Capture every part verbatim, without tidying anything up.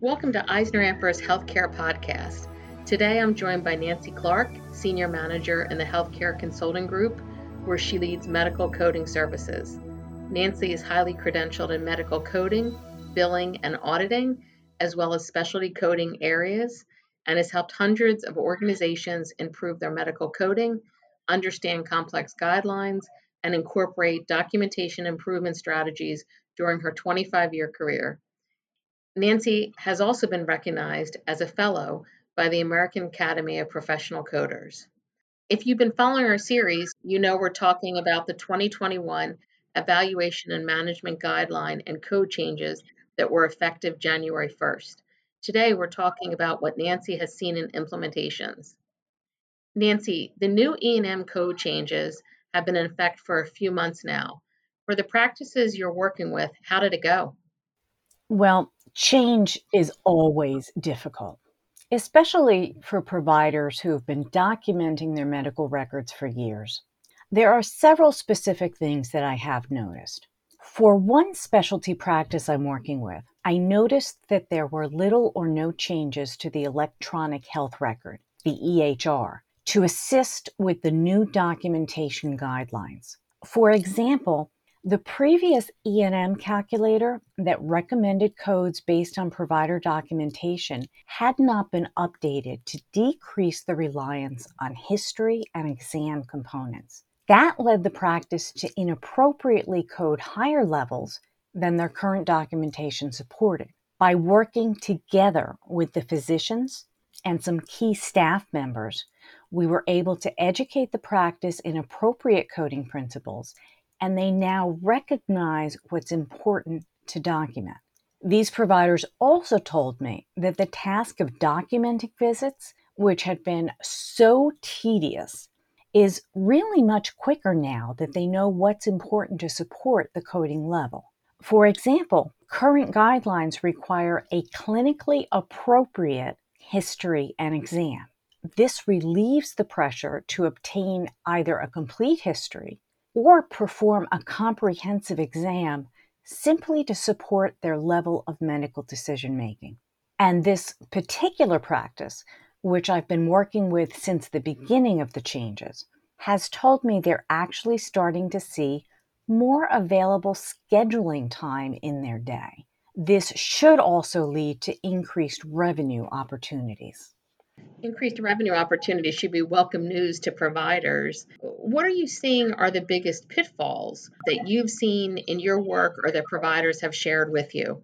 Welcome to EisnerAmper's Healthcare Podcast. Today I'm joined by Nancy Clark, Senior Manager in the Healthcare Consulting Group, where she leads medical coding services. Nancy is highly credentialed in medical coding, billing, and auditing, as well as specialty coding areas, and has helped hundreds of organizations improve their medical coding, understand complex guidelines, and incorporate documentation improvement strategies during her twenty-five-year career. Nancy has also been recognized as a fellow by the American Academy of Professional Coders. If you've been following our series, you know we're talking about the twenty twenty-one Evaluation and Management Guideline and Code Changes that were effective January first. Today, we're talking about what Nancy has seen in implementations. Nancy, the new E and M code changes have been in effect for a few months now. For the practices you're working with, how did it go? Well, change is always difficult, especially for providers who have been documenting their medical records for years. There are several specific things that I have noticed. For one specialty practice I'm working with, I noticed that there were little or no changes to the electronic health record, the E H R, to assist with the new documentation guidelines. For example, the previous E and M calculator that recommended codes based on provider documentation had not been updated to decrease the reliance on history and exam components. That led the practice to inappropriately code higher levels than their current documentation supported. By working together with the physicians and some key staff members, we were able to educate the practice in appropriate coding principles, and they now recognize what's important to document. These providers also told me that the task of documenting visits, which had been so tedious, is really much quicker now that they know what's important to support the coding level. For example, current guidelines require a clinically appropriate history and exam. This relieves the pressure to obtain either a complete history or perform a comprehensive exam simply to support their level of medical decision-making. And this particular practice, which I've been working with since the beginning of the changes, has told me they're actually starting to see more available scheduling time in their day. This should also lead to increased revenue opportunities. Increased revenue opportunities should be welcome news to providers. What are you seeing are the biggest pitfalls that you've seen in your work or that providers have shared with you?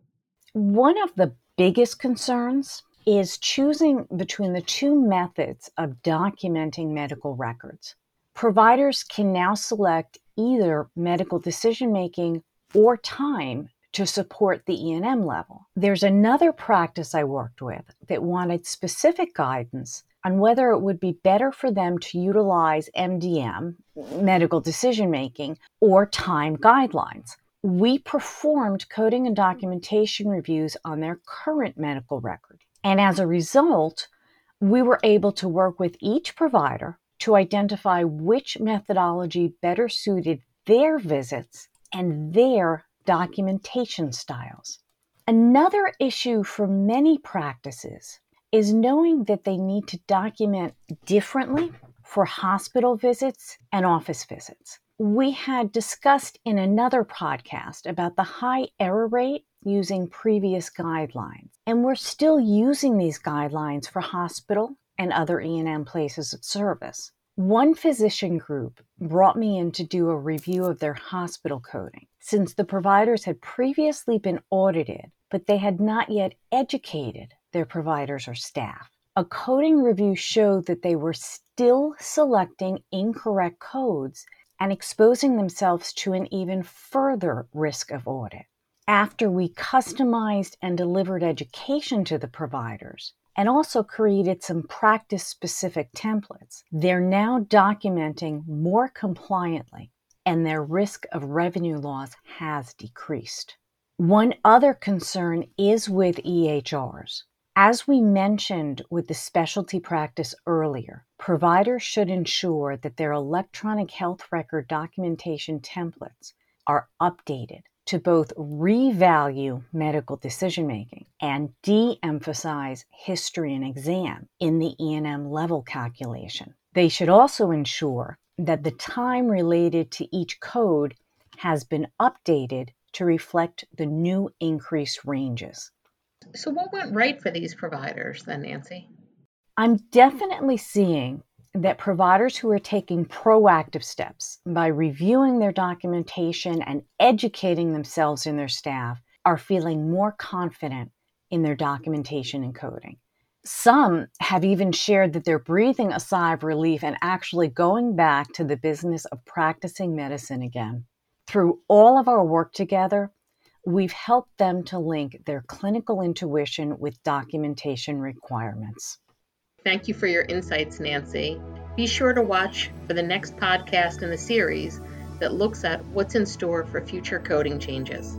One of the biggest concerns is choosing between the two methods of documenting medical records. Providers can now select either medical decision-making or time to support the E and M level. There's another practice I worked with that wanted specific guidance on whether it would be better for them to utilize M D M, medical decision-making, or time guidelines. We performed coding and documentation reviews on their current medical record. And as a result, we were able to work with each provider to identify which methodology better suited their visits and their documentation styles. Another issue for many practices is knowing that they need to document differently for hospital visits and office visits. We had discussed in another podcast about the high error rate using previous guidelines, and we're still using these guidelines for hospital and other E and M places of service. One physician group brought me in to do a review of their hospital coding, since the providers had previously been audited, but they had not yet educated their providers or staff. A coding review showed that they were still selecting incorrect codes and exposing themselves to an even further risk of audit. After we customized and delivered education to the providers, and also created some practice-specific templates, they're now documenting more compliantly, and their risk of revenue loss has decreased. One other concern is with E H Rs. As we mentioned with the specialty practice earlier, providers should ensure that their electronic health record documentation templates are updated to both revalue medical decision-making and de-emphasize history and exam in the E and M level calculation. They should also ensure that the time related to each code has been updated to reflect the new increased ranges. So what went right for these providers then, Nancy? I'm definitely seeing that providers who are taking proactive steps by reviewing their documentation and educating themselves and their staff are feeling more confident in their documentation and coding. Some have even shared that they're breathing a sigh of relief and actually going back to the business of practicing medicine again. Through all of our work together, we've helped them to link their clinical intuition with documentation requirements. Thank you for your insights, Nancy. Be sure to watch for the next podcast in the series that looks at what's in store for future coding changes.